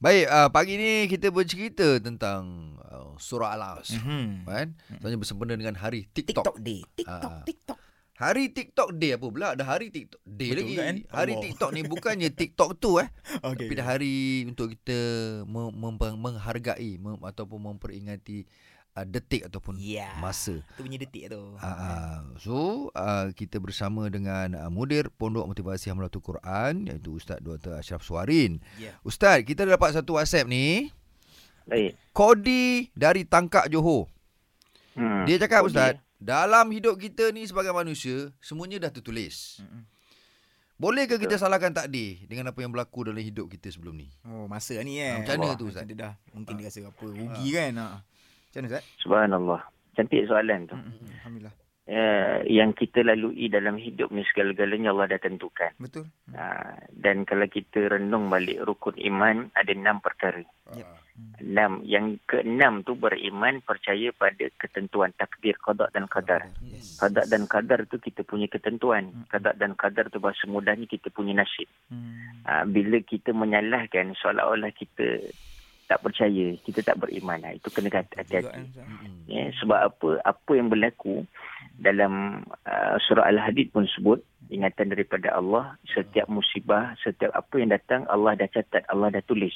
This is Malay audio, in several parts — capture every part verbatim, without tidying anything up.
Baik, uh, pagi ni kita bercerita tentang uh, Surah Al-A'raf, mm-hmm. kan? Sebenarnya bersempena dengan hari TikTok. TikTok Day. TikTok, uh, TikTok. Hari TikTok Day apa pula? Dah hari TikTok Day. Betul lagi. Kan? Hari oh. TikTok ni bukannya TikTok tu eh. Okay. Tapi dah hari untuk kita mem- mem- menghargai mem- ataupun memperingati uh, detik ataupun yeah. masa. Itu punya detik tu. Uh, uh, so, uh, kita bersama dengan uh, Mudir Pondok Motivasi Hamlatul Quran, iaitu Ustaz Doktor Ashraf Suwarin. Yeah. Ustaz, kita dapat satu WhatsApp ni. Baik. Kodi dari Tangkak, Johor. Hmm. Dia cakap, Kodi. Ustaz, dalam hidup kita ni sebagai manusia, semuanya dah tertulis. Bolehkah kita salahkan takdir dengan apa yang berlaku dalam hidup kita sebelum ni? Oh, masa ni eh. Macam mana tu, Ustaz? Dia dah mungkin dia rasa apa, rugi ha. kan? Ha. Macam mana, Ustaz? Subhanallah. Cantik soalan tu. Alhamdulillah. Uh, yang kita lalui dalam hidup ni segala-galanya Allah dah tentukan. Betul. Uh, dan kalau kita renung balik rukun iman, ada enam perkara. Ya. Uh. Enam. Yang keenam tu beriman percaya pada ketentuan takdir, qada dan qadar. Yes. Qada dan qadar tu kita punya ketentuan. Hmm. Qada dan qadar tu bahasa mudahnya kita punya nasib. Hmm. Ha, bila kita menyalahkan seolah-olah kita tak percaya, kita tak beriman. Ha, itu kena hati-hati. Hmm. Ya, sebab apa apa yang berlaku dalam uh, surah Al-Hadid pun sebut ingatan daripada Allah, setiap musibah, setiap apa yang datang Allah dah catat, Allah dah tulis.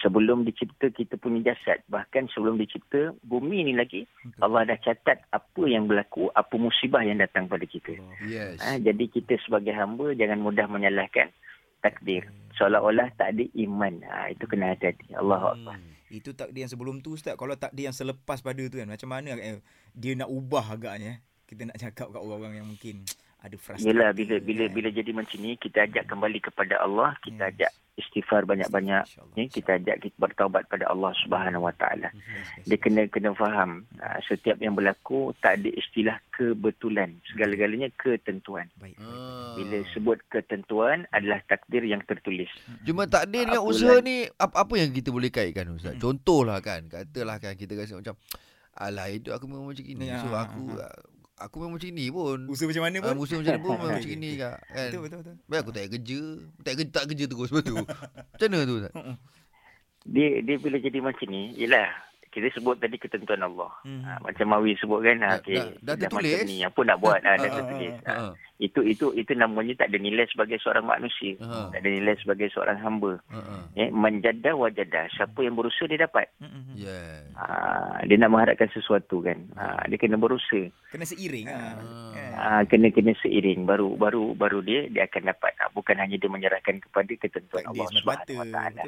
Sebelum dicipta kita punya jasad, bahkan sebelum dicipta bumi ni lagi, Allah dah catat apa yang berlaku, apa musibah yang datang pada kita. Yes. Ha, jadi kita sebagai hamba jangan mudah menyalahkan takdir. Seolah-olah tak ada iman. Ha, itu kena hati-hati. Allahuakbar. Hmm. Itu takdir yang sebelum tu, Ustaz. Kalau takdir yang selepas pada tu kan, macam mana eh, dia nak ubah agaknya. Kita nak cakap kat orang-orang yang mungkin ada frustrasi. Yelah, bila bila kan? Bila jadi macam ni, kita ajak kembali kepada Allah, kita yes. ajak istighfar banyak-banyak, ni kita ajak kita bertaubat pada Allah Subhanahu Wa Taala. Dia kena kena faham setiap yang berlaku tak ada istilah kebetulan, segala-galanya ketentuan. Bila sebut ketentuan adalah takdir yang tertulis. Cuma takdir dengan usaha ni apa yang kita boleh kaitkan, Ustaz? Contohlah kan, katalah kan kita rasa macam alah hidup aku memang macam ini, so aku Aku memang macam ni pun. Usaha macam mana pun. Uh, usaha macam mana pun memang macam ni kan. Betul, betul, betul. Baik aku tak ada kerja. Tak kerja, tak kerja terus betul. Macam mana tu, Ustaz? Dia, dia bila jadi macam ni, yelah, kita sebut tadi ketentuan Allah. Hmm. Ha, macam Mawi sebut kan. Ha, okay, dah, dah, dah tertulis. Macam ni, apa nak buat, dah, ha, dah tertulis. Ha, ha, ha. Itu, itu, itu namanya tak ada nilai sebagai seorang manusia. Ha. Tak ada nilai sebagai seorang hamba. Ha, ha. Ya, manjada wajada. Siapa yang berusaha, dia dapat. Yeah. Ha, dia nak mengharapkan sesuatu kan. Ha, dia kena berusaha. Kena seiring. Ha. Ha, kena kena seiring. Baru baru baru dia dia akan dapat. Ha, bukan hanya dia menyerahkan kepada ketentuan Allah Subhanahu Wa Taala.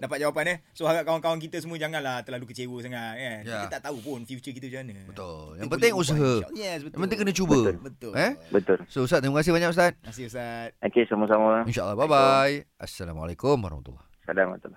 Dapat jawapan eh. So harap kawan-kawan kita semua janganlah terlalu kecewa sangat kan. Yeah. Kita tak tahu pun future kita macam mana. Betul. Yang kita penting usaha. Yes, betul. Yang penting kena cuba. Betul. Betul. Eh? Betul. So Ustaz, terima kasih banyak Ustaz. Terima kasih Ustaz. Okey, sama-sama. InsyaAllah. Bye-bye. Assalamualaikum warahmatullahi wabarakatuh. Assalamualaikum warahmatullahi wabarakatuh.